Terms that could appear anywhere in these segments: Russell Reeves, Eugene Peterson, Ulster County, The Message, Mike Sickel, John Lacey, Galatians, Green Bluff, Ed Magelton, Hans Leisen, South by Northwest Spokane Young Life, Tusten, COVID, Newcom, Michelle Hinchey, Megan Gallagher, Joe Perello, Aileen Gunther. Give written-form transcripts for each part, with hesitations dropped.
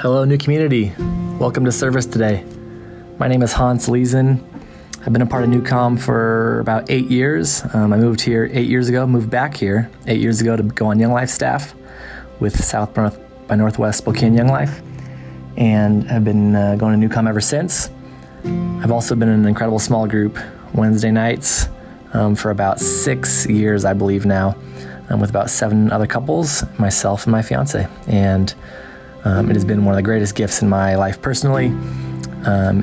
Hello, new community. Welcome to service today. My name is Hans Leisen. I've been a part of Newcom for about 8 years. I moved here 8 years ago, moved back here 8 years ago to go on Young Life staff with South by Northwest Spokane Young Life, and I've been going to Newcom ever since. I've also been in an incredible small group Wednesday nights for about 6 years, I believe now, with about 7 other couples, myself and my fiance. And it has been one of the greatest gifts in my life personally,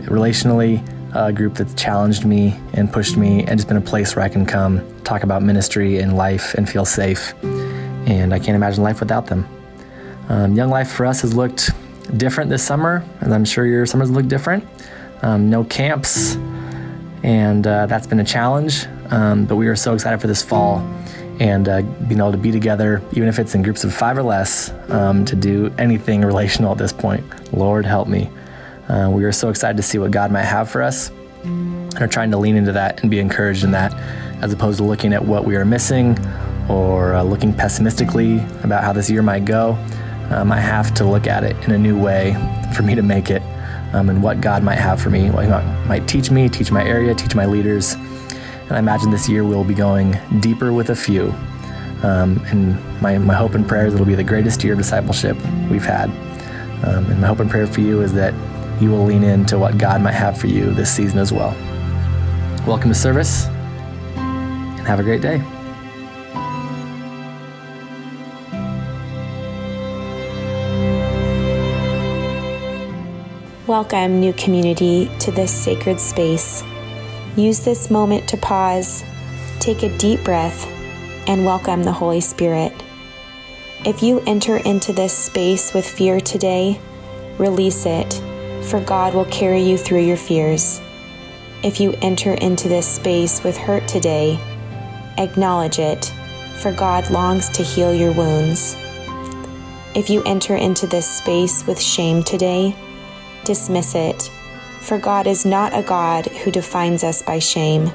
relationally, a group that's challenged me and pushed me, and just been a place where I can come talk about ministry and life and feel safe. And I can't imagine life without them. Young Life for us has looked different this summer, and I'm sure your summers look different. No camps, and that's been a challenge, but we are so excited for this fall and being able to be together, even if it's in groups of 5 or less, to do anything relational at this point. Lord help me. We are so excited to see what God might have for us, and are trying to lean into that and be encouraged in that, as opposed to looking at what we are missing or looking pessimistically about how this year might go. I have to look at it in a new way for me to make it, and what God might have for me, what He might teach me, teach my area, teach my leaders. And I imagine this year we'll be going deeper with a few. And my hope and prayer is it'll be the greatest year of discipleship we've had. And my hope and prayer for you is that you will lean into what God might have for you this season as well. Welcome to service, and have a great day. Welcome, new community, to this sacred space. Use this moment to pause, take a deep breath, and welcome the Holy Spirit. If you enter into this space with fear today, release it, for God will carry you through your fears. If you enter into this space with hurt today, acknowledge it, for God longs to heal your wounds. If you enter into this space with shame today, dismiss it, for God is not a God who defines us by shame.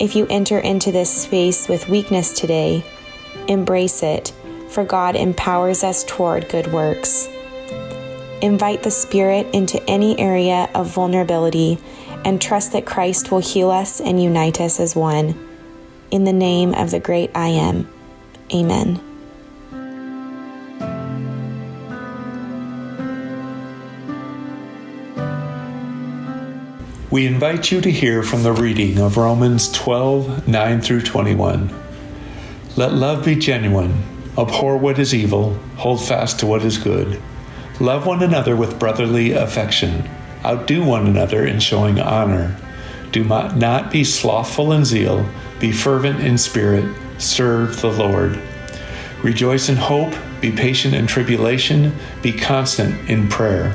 If you enter into this space with weakness today, embrace it, for God empowers us toward good works. Invite the Spirit into any area of vulnerability and trust that Christ will heal us and unite us as one. In the name of the great I Am. Amen. We invite you to hear from the reading of Romans 12:9-21. Let love be genuine, abhor what is evil, hold fast to what is good. Love one another with brotherly affection, outdo one another in showing honor. Do not be slothful in zeal, be fervent in spirit, serve the Lord. Rejoice in hope, be patient in tribulation, be constant in prayer.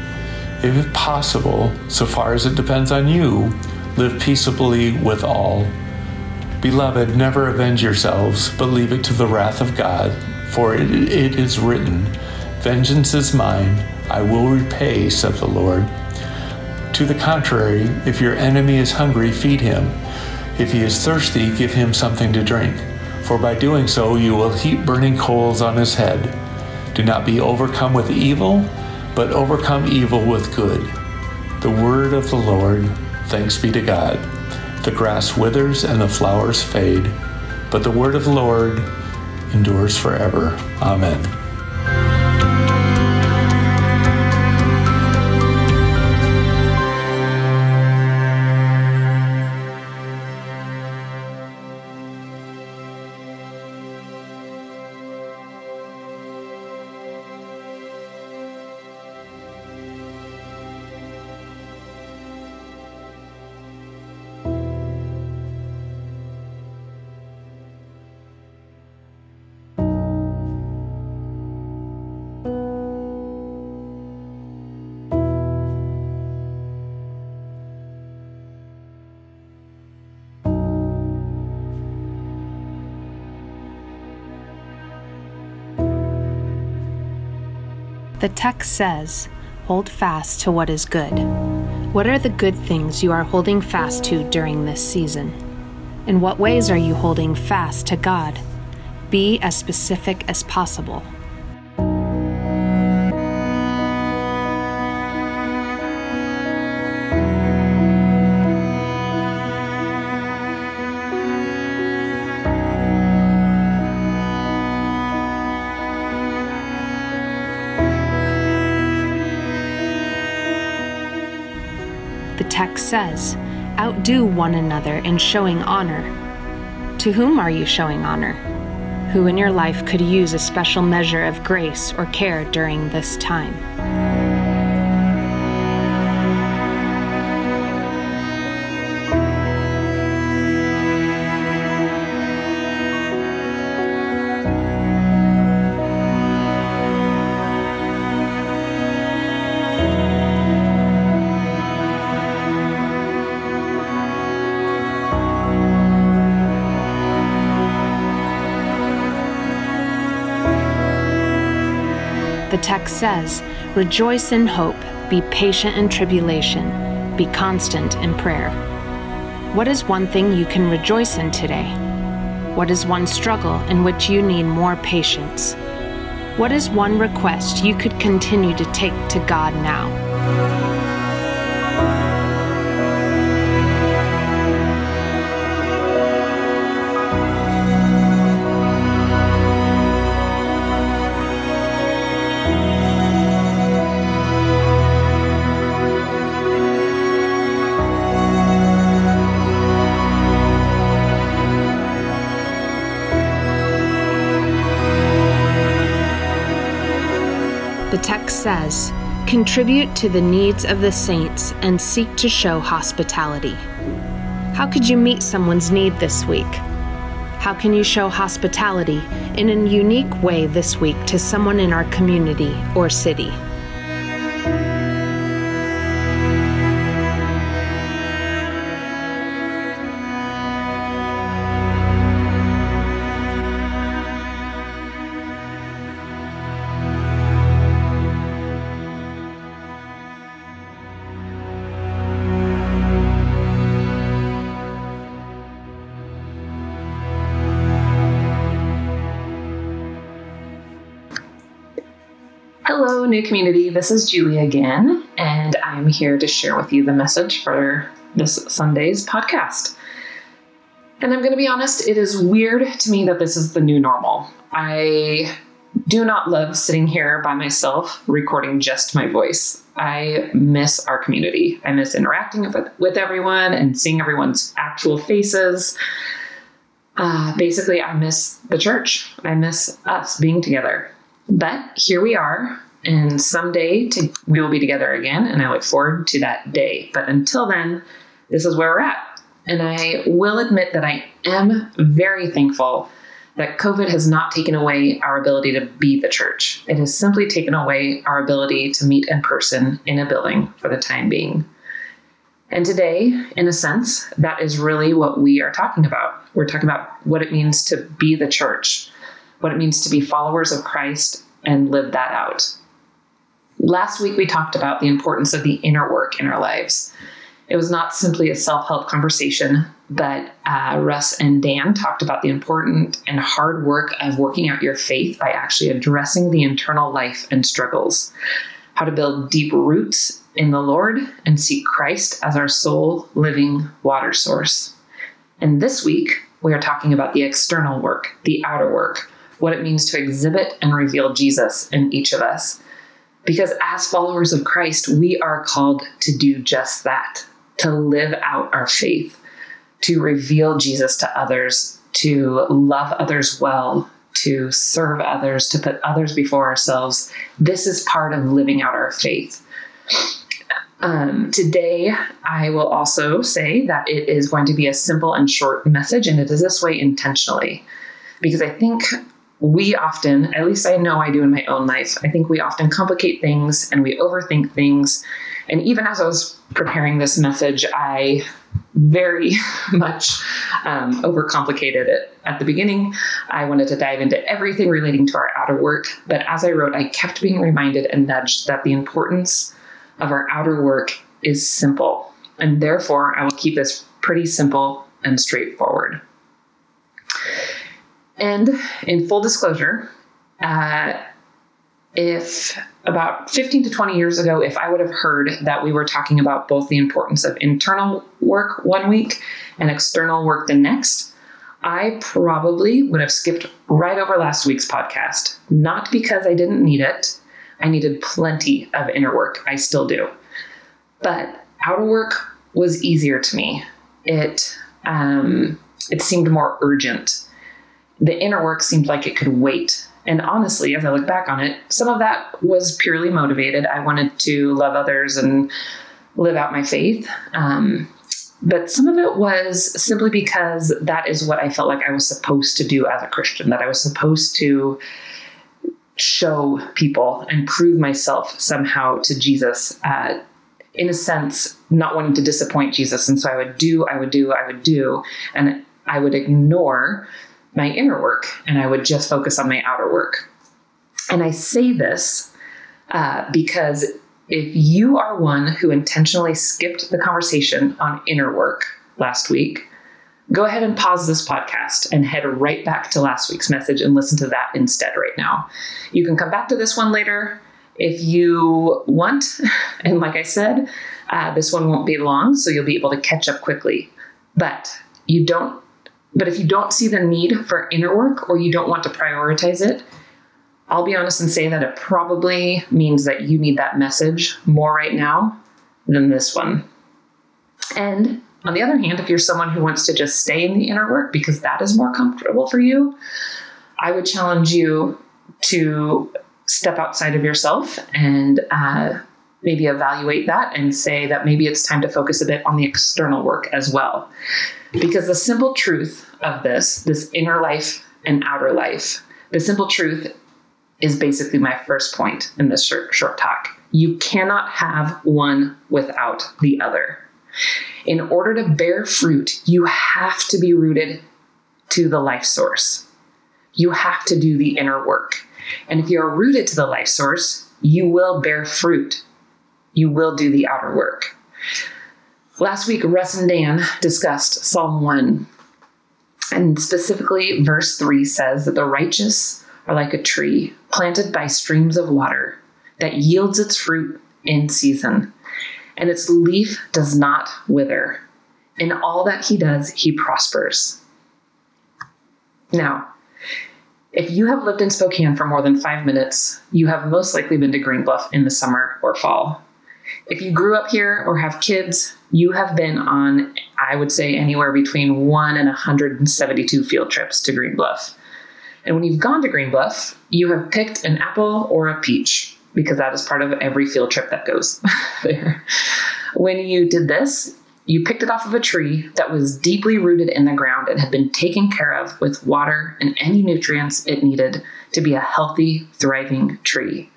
If possible, so far as it depends on you, live peaceably with all. Beloved, never avenge yourselves, but leave it to the wrath of God, for it is written, "Vengeance is mine, I will repay," said the Lord. To the contrary, if your enemy is hungry, feed him. If he is thirsty, give him something to drink, for by doing so you will heap burning coals on his head. Do not be overcome with evil, but overcome evil with good. The word of the Lord. Thanks be to God. The grass withers and the flowers fade, but the word of the Lord endures forever. Amen. The text says, hold fast to what is good. What are the good things you are holding fast to during this season? In what ways are you holding fast to God? Be as specific as possible. The text says, outdo one another in showing honor. To whom are you showing honor? Who in your life could use a special measure of grace or care during this time? The text says, rejoice in hope, be patient in tribulation, be constant in prayer. What is one thing you can rejoice in today? What is one struggle in which you need more patience? What is one request you could continue to take to God now? The text says, contribute to the needs of the saints and seek to show hospitality. How could you meet someone's need this week? How can you show hospitality in a unique way this week to someone in our community or city? Hello, new community. This is Julie again, and I'm here to share with you the message for this Sunday's podcast. And I'm going to be honest, it is weird to me that this is the new normal. I do not love sitting here by myself recording just my voice. I miss our community. I miss interacting with everyone and seeing everyone's actual faces. Basically, I miss the church. I miss us being together. But here we are, and someday we will be together again, and I look forward to that day. But until then, this is where we're at. And I will admit that I am very thankful that COVID has not taken away our ability to be the church. It has simply taken away our ability to meet in person in a building for the time being. And today, in a sense, that is really what we are talking about. We're talking about what it means to be the church, what it means to be followers of Christ and live that out. Last week, we talked about the importance of the inner work in our lives. It was not simply a self-help conversation, but Russ and Dan talked about the important and hard work of working out your faith by actually addressing the internal life and struggles, how to build deep roots in the Lord and see Christ as our sole living water source. And this week, we are talking about the external work, the outer work, what it means to exhibit and reveal Jesus in each of us. Because as followers of Christ, we are called to do just that, to live out our faith, to reveal Jesus to others, to love others well, to serve others, to put others before ourselves. This is part of living out our faith. Today, I will also say that it is going to be a simple and short message, and it is this way intentionally, because I think we often, at least I know I do in my own life, I think we often complicate things and we overthink things. And even as I was preparing this message, I very much overcomplicated it at the beginning. I wanted to dive into everything relating to our outer work, but as I wrote, I kept being reminded and nudged that the importance of our outer work is simple, and therefore I will keep this pretty simple and straightforward. And in full disclosure, if about 15 to 20 years ago, if I would have heard that we were talking about both the importance of internal work one week and external work the next, I probably would have skipped right over last week's podcast. Not because I didn't need it. I needed plenty of inner work. I still do. But outer work was easier to me. It seemed more urgent. The inner work seemed like it could wait. And honestly, as I look back on it, some of that was purely motivated. I wanted to love others and live out my faith. But some of it was simply because that is what I felt like I was supposed to do as a Christian, that I was supposed to show people and prove myself somehow to Jesus, in a sense, not wanting to disappoint Jesus. And so I would do, and I would ignore my inner work, and I would just focus on my outer work. And I say this because if you are one who intentionally skipped the conversation on inner work last week, go ahead and pause this podcast and head right back to last week's message and listen to that instead right now. You can come back to this one later if you want. And like I said, this one won't be long, so you'll be able to catch up quickly. But if you don't see the need for inner work or you don't want to prioritize it, I'll be honest and say that it probably means that you need that message more right now than this one. And on the other hand, if you're someone who wants to just stay in the inner work because that is more comfortable for you, I would challenge you to step outside of yourself and maybe evaluate that and say that maybe it's time to focus a bit on the external work as well. Because the simple truth of this inner life and outer life, the simple truth is basically my first point in this short talk. You cannot have one without the other. In order to bear fruit, you have to be rooted to the life source. You have to do the inner work. And if you're rooted to the life source, you will bear fruit. You will do the outer work. Last week, Russ and Dan discussed Psalm 1, and specifically verse 3 says that the righteous are like a tree planted by streams of water that yields its fruit in season, and its leaf does not wither. In all that he does, he prospers. Now, if you have lived in Spokane for more than 5 minutes, you have most likely been to Green Bluff in the summer or fall. If you grew up here or have kids, you have been on, I would say, anywhere between 1 and 172 field trips to Green Bluff. And when you've gone to Green Bluff, you have picked an apple or a peach, because that is part of every field trip that goes there. When you did this, you picked it off of a tree that was deeply rooted in the ground and had been taken care of with water and any nutrients it needed to be a healthy, thriving tree.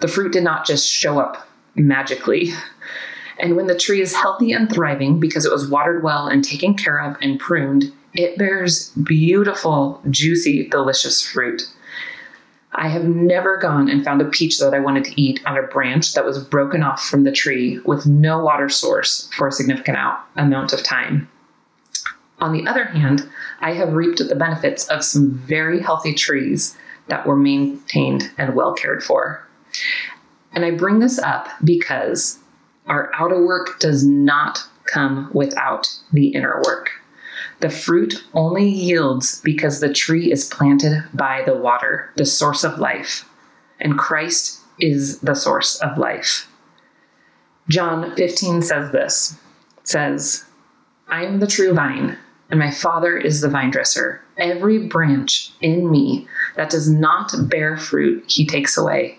The fruit did not just show up magically. And when the tree is healthy and thriving because it was watered well and taken care of and pruned, it bears beautiful, juicy, delicious fruit. I have never gone and found a peach that I wanted to eat on a branch that was broken off from the tree with no water source for a significant amount of time. On the other hand, I have reaped the benefits of some very healthy trees that were maintained and well cared for. And I bring this up because our outer work does not come without the inner work. The fruit only yields because the tree is planted by the water, the source of life, and Christ is the source of life. John 15 says this. It says, "I am the true vine, and my Father is the vine dresser. Every branch in me that does not bear fruit, he takes away.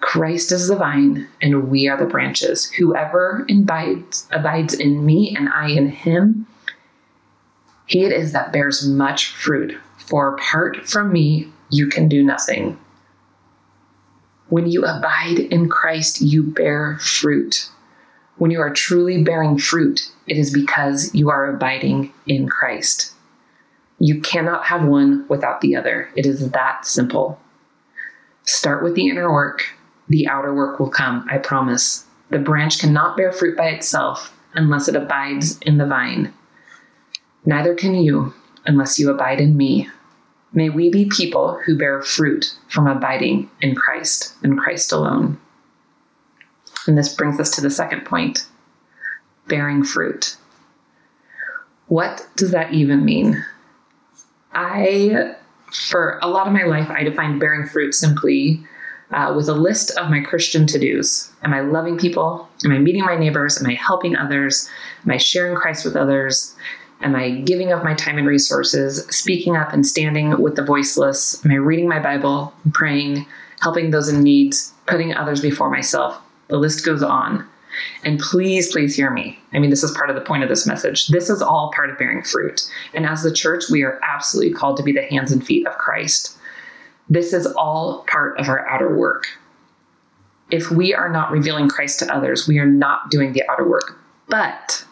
Christ is the vine, and we are the branches. Whoever abides in me and I in him, he it is that bears much fruit. For apart from me, you can do nothing. When you abide in Christ, you bear fruit. When you are truly bearing fruit, it is because you are abiding in Christ. You cannot have one without the other. It is that simple. Start with the inner work. The outer work will come, I promise. The branch cannot bear fruit by itself unless it abides in the vine. Neither can you unless you abide in me. May we be people who bear fruit from abiding in Christ and Christ alone. And this brings us to the second point, bearing fruit. What does that even mean? For a lot of my life, I defined bearing fruit simply with a list of my Christian to-dos. Am I loving people? Am I meeting my neighbors? Am I helping others? Am I sharing Christ with others? Am I giving of my time and resources, speaking up and standing with the voiceless? Am I reading my Bible, praying, helping those in need, putting others before myself? The list goes on. And please, please hear me. I mean, this is part of the point of this message. This is all part of bearing fruit. And as the church, we are absolutely called to be the hands and feet of Christ. This is all part of our outer work. If we are not revealing Christ to others, we are not doing the outer work. But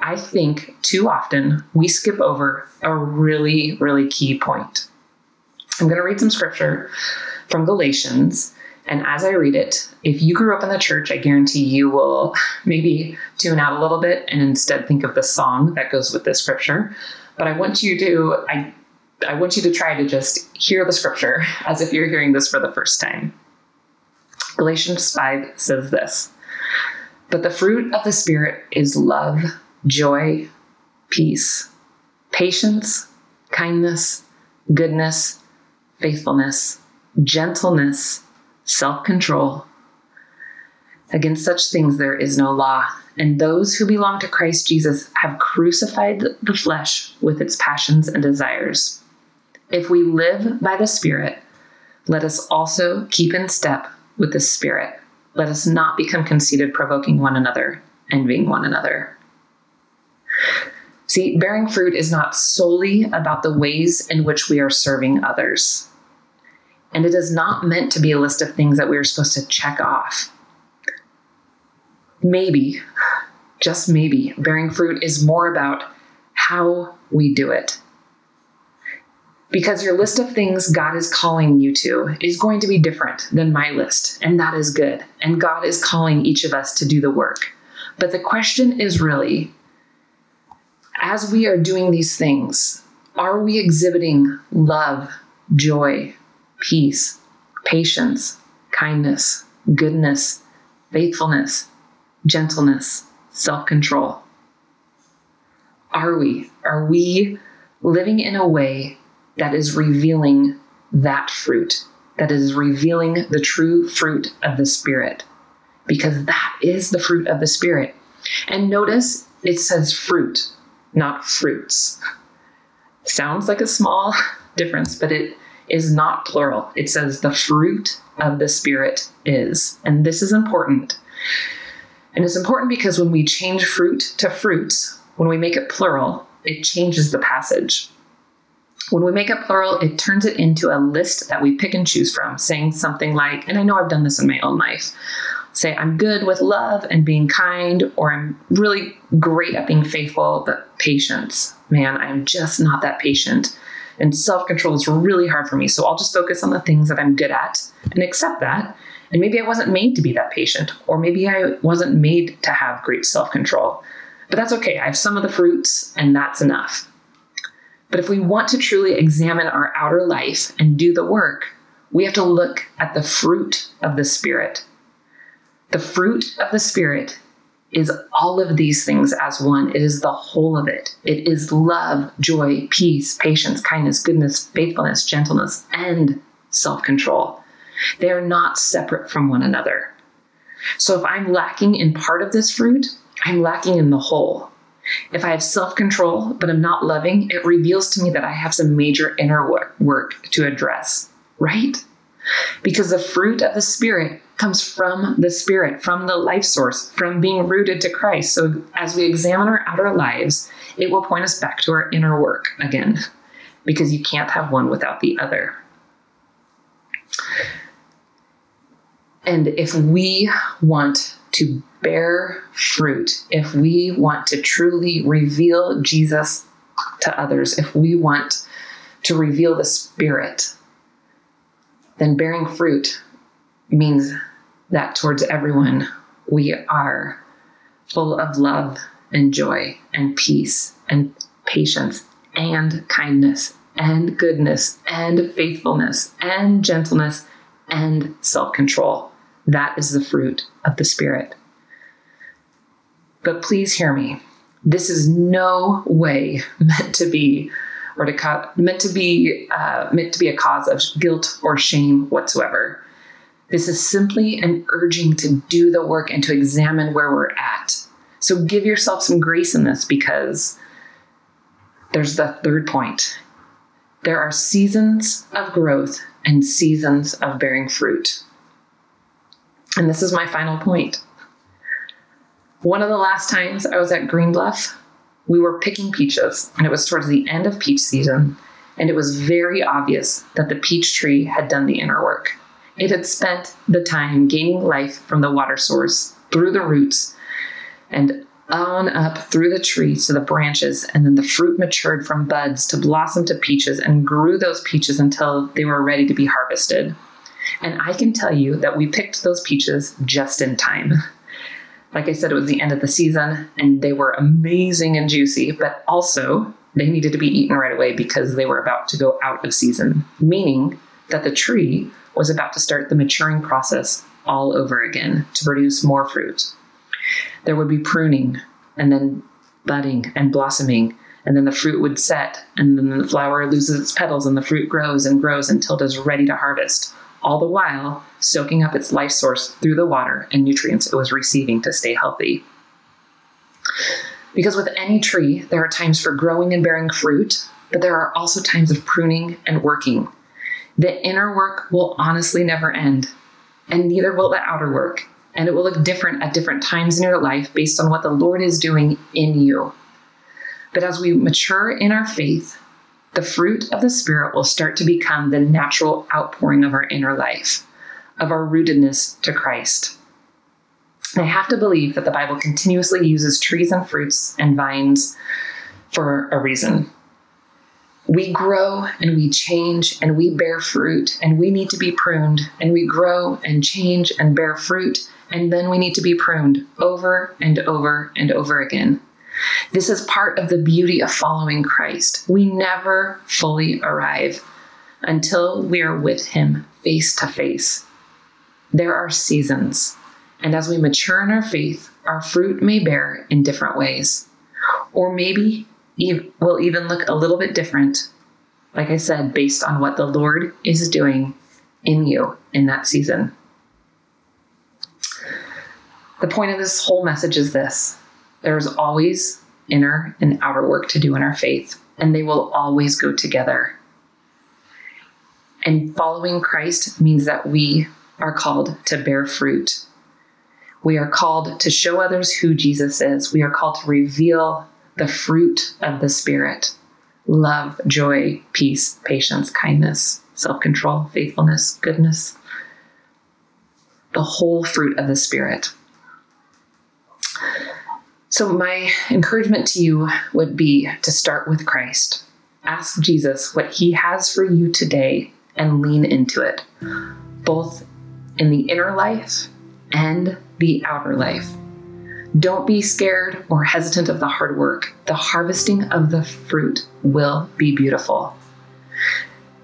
I think too often we skip over a really, really key point. I'm going to read some scripture from Galatians. And as I read it, if you grew up in the church, I guarantee you will maybe tune out a little bit and instead think of the song that goes with this scripture. But I want you to try to just hear the scripture as if you're hearing this for the first time. Galatians 5 says this, "But the fruit of the Spirit is love, joy, peace, patience, kindness, goodness, faithfulness, gentleness, self-control. Against such things there is no law, and those who belong to Christ Jesus have crucified the flesh with its passions and desires. If we live by the Spirit, let us also keep in step with the Spirit. Let us not become conceited, provoking one another, envying one another." See, bearing fruit is not solely about the ways in which we are serving others. And it is not meant to be a list of things that we are supposed to check off. Maybe, just maybe, bearing fruit is more about how we do it. Because your list of things God is calling you to is going to be different than my list, and that is good. And God is calling each of us to do the work. But the question is really, as we are doing these things, are we exhibiting love, joy, peace, patience, kindness, goodness, faithfulness, gentleness, self-control? Are we living in a way that is revealing that fruit, that is revealing the true fruit of the Spirit? Because that is the fruit of the Spirit. And notice it says fruit, not fruits. Sounds like a small difference, but it is not plural. It says the fruit of the Spirit is. And this is important. And it's important because when we change fruit to fruits, when we make it plural, it changes the passage. When we make it plural, it turns it into a list that we pick and choose from, saying something like, and I know I've done this in my own life, say I'm good with love and being kind, or I'm really great at being faithful, but patience, man, I'm just not that patient. And self-control is really hard for me. So I'll just focus on the things that I'm good at and accept that. And maybe I wasn't made to be that patient, or maybe I wasn't made to have great self-control. But that's okay. I have some of the fruits and that's enough. But if we want to truly examine our outer life and do the work, we have to look at the fruit of the Spirit. The fruit of the Spirit is all of these things as one. It is the whole of it. It is love, joy, peace, patience, kindness, goodness, faithfulness, gentleness, and self-control. They are not separate from one another. So if I'm lacking in part of this fruit, I'm lacking in the whole. If I have self-control, but I'm not loving, it reveals to me that I have some major inner work to address, right? Because the fruit of the Spirit comes from the Spirit, from the life source, from being rooted to Christ. So as we examine our outer lives, it will point us back to our inner work again, because you can't have one without the other. And if we want to bear fruit, if we want to truly reveal Jesus to others, if we want to reveal the Spirit, then bearing fruit means that towards everyone, we are full of love and joy and peace and patience and kindness and goodness and faithfulness and gentleness and self-control. That is the fruit of the Spirit. But please hear me. This is no way meant to be a cause of guilt or shame whatsoever. This is simply an urging to do the work and to examine where we're at. So give yourself some grace in this, because there's the third point. There are seasons of growth and seasons of bearing fruit. And this is my final point. One of the last times I was at Green Bluff, we were picking peaches, and it was towards the end of peach season, and it was very obvious that the peach tree had done the inner work. It had spent the time gaining life from the water source, through the roots, and on up through the tree to the branches, and then the fruit matured from buds to blossom to peaches and grew those peaches until they were ready to be harvested. And I can tell you that we picked those peaches just in time. Like I said, it was the end of the season, and they were amazing and juicy, but also they needed to be eaten right away because they were about to go out of season, meaning that the tree was about to start the maturing process all over again to produce more fruit. There would be pruning, and then budding and blossoming, and then the fruit would set, and then the flower loses its petals, and the fruit grows and grows until it is ready to harvest, all the while soaking up its life source through the water and nutrients it was receiving to stay healthy. Because with any tree, there are times for growing and bearing fruit, but there are also times of pruning and working. The inner work will honestly never end, and neither will the outer work, and it will look different at different times in your life based on what the Lord is doing in you. But as we mature in our faith, the fruit of the Spirit will start to become the natural outpouring of our inner life, of our rootedness to Christ. And I have to believe that the Bible continuously uses trees and fruits and vines for a reason. We grow and we change and we bear fruit, and we need to be pruned, and we grow and change and bear fruit, and then we need to be pruned over and over and over again. This is part of the beauty of following Christ. We never fully arrive until we are with Him face to face. There are seasons, and as we mature in our faith, our fruit may bear in different ways, or maybe will even look a little bit different, like I said, based on what the Lord is doing in you in that season. The point of this whole message is this. There is always inner and outer work to do in our faith, and they will always go together. And following Christ means that we are called to bear fruit. We are called to show others who Jesus is. We are called to reveal the fruit of the Spirit: love, joy, peace, patience, kindness, self-control, faithfulness, goodness, the whole fruit of the Spirit. So my encouragement to you would be to start with Christ. Ask Jesus what He has for you today and lean into it, both in the inner life and the outer life. Don't be scared or hesitant of the hard work. The harvesting of the fruit will be beautiful.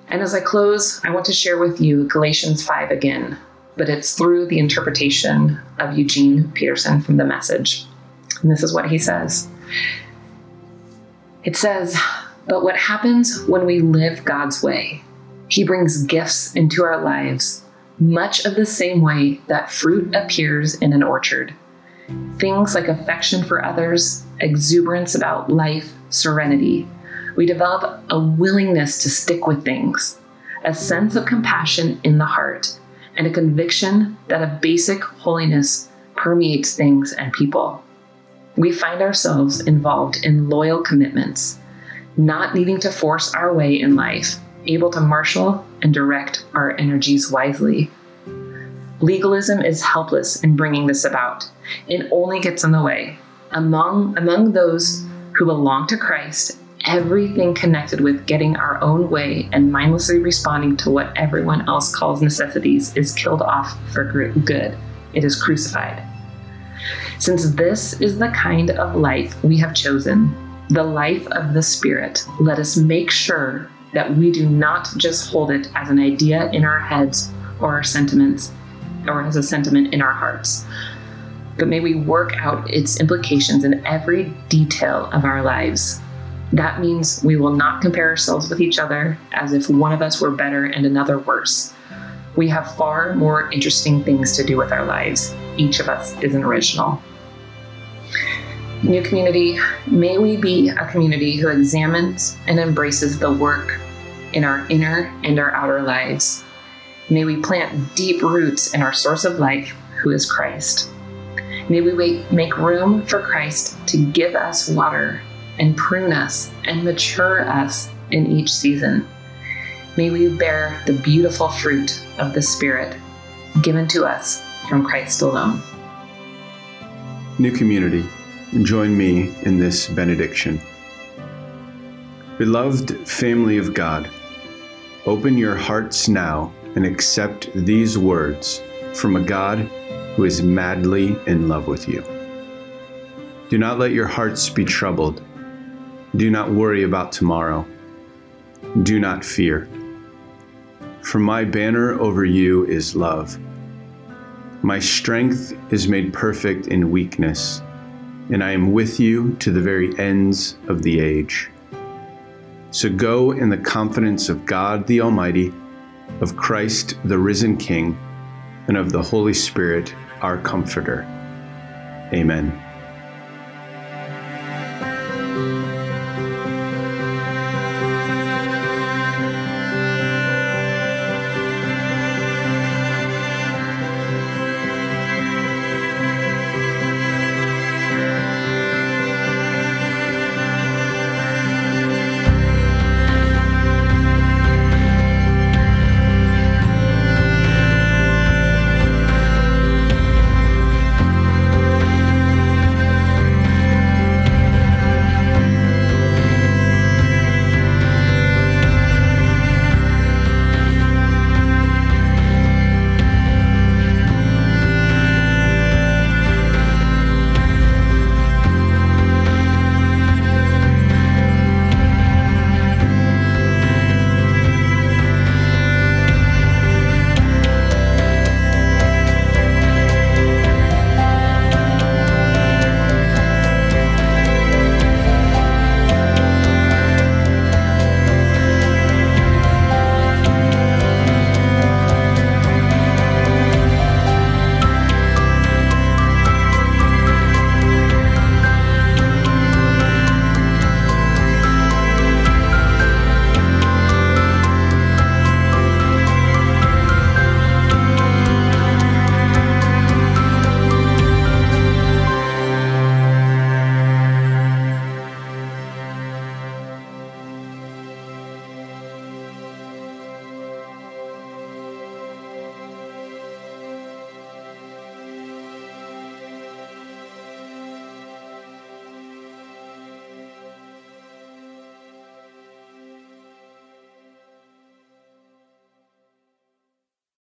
And as I close, I want to share with you Galatians 5 again, but it's through the interpretation of Eugene Peterson from The Message. And this is what he says. It says, "But what happens when we live God's way? He brings gifts into our lives, much of the same way that fruit appears in an orchard. Things like affection for others, exuberance about life, serenity. We develop a willingness to stick with things, a sense of compassion in the heart, and a conviction that a basic holiness permeates things and people. We find ourselves involved in loyal commitments, not needing to force our way in life, able to marshal and direct our energies wisely. Legalism is helpless in bringing this about. It only gets in the way. Among those who belong to Christ, everything connected with getting our own way and mindlessly responding to what everyone else calls necessities is killed off for good. It is crucified. Since this is the kind of life we have chosen, the life of the Spirit, let us make sure that we do not just hold it as an idea in our heads or our sentiments, or as a sentiment in our hearts, but may we work out its implications in every detail of our lives. That means we will not compare ourselves with each other as if one of us were better and another worse. We have far more interesting things to do with our lives. Each of us is an original. New community, may we be a community who examines and embraces the work in our inner and our outer lives. May we plant deep roots in our source of life, who is Christ. May we make room for Christ to give us water and prune us and mature us in each season. May we bear the beautiful fruit of the Spirit given to us from Christ alone. New community, join me in this benediction. Beloved family of God, open your hearts now and accept these words from a God who is madly in love with you. Do not let your hearts be troubled. Do not worry about tomorrow. Do not fear. For my banner over you is love. My strength is made perfect in weakness, and I am with you to the very ends of the age. So go in the confidence of God the Almighty, of Christ the risen King, and of the Holy Spirit, our Comforter. Amen.